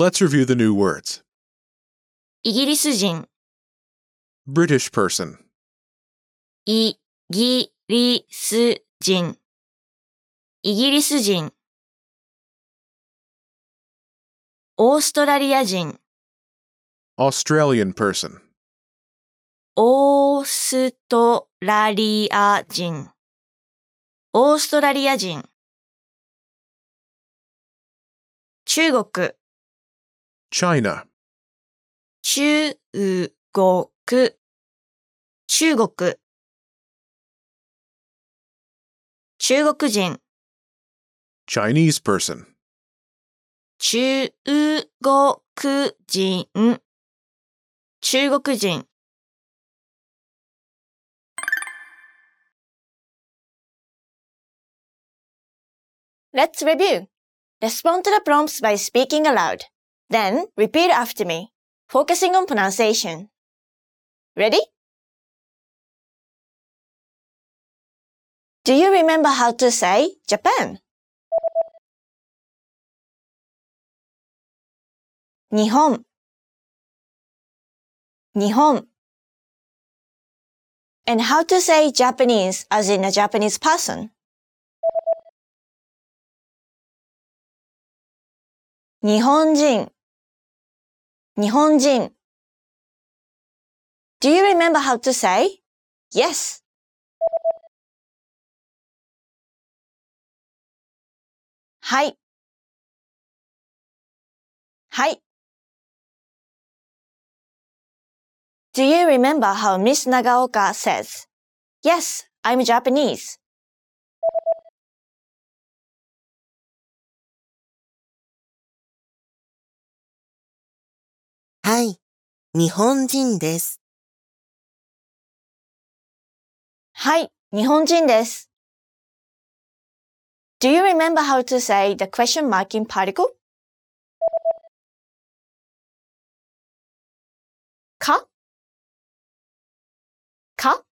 Let's review the new words. イギリス人 British person. イギリス人 イギリス人 オーストラリア人 Australian person. オーストラリア人 オーストラリア人中国 China. 中国中国中国人 Chinese person. 中国人中国人Let's review. Respond to the prompts by speaking aloud. Then, repeat after me, focusing on pronunciation. Ready? Do you remember how to say Japan? 日本日本 And how to say Japanese as in a Japanese person? 日本人日本人 Do you remember how to say yes? はいはいDo you remember how Miss Nagaoka says, Yes, I'm Japanese? はい、日本人です。はい、日本人です。Do you remember how to say the question mark in particle? かか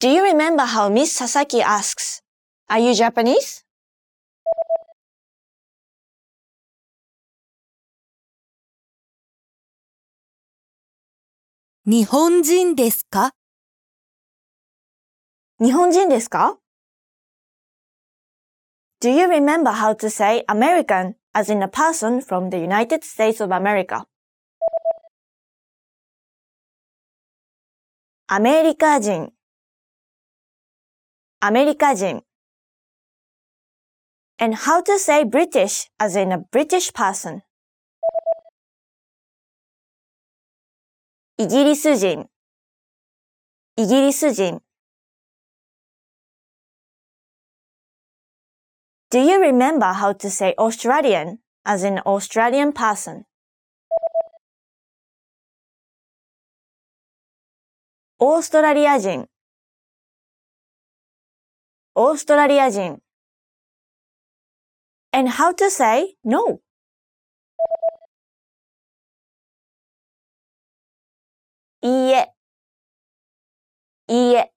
Do you remember how Miss Sasaki asks, Are you Japanese? 日本人ですか日本人ですか Do you remember how to say American as in a person from the United States of America? アメリカ人アメリカ人 And how to say British as in a British person? イギリス人イギリス人 Do you remember how to say Australian as an Australian person? オーストラリア人オーストラリア人 And how to say no?いいえ、いいえ。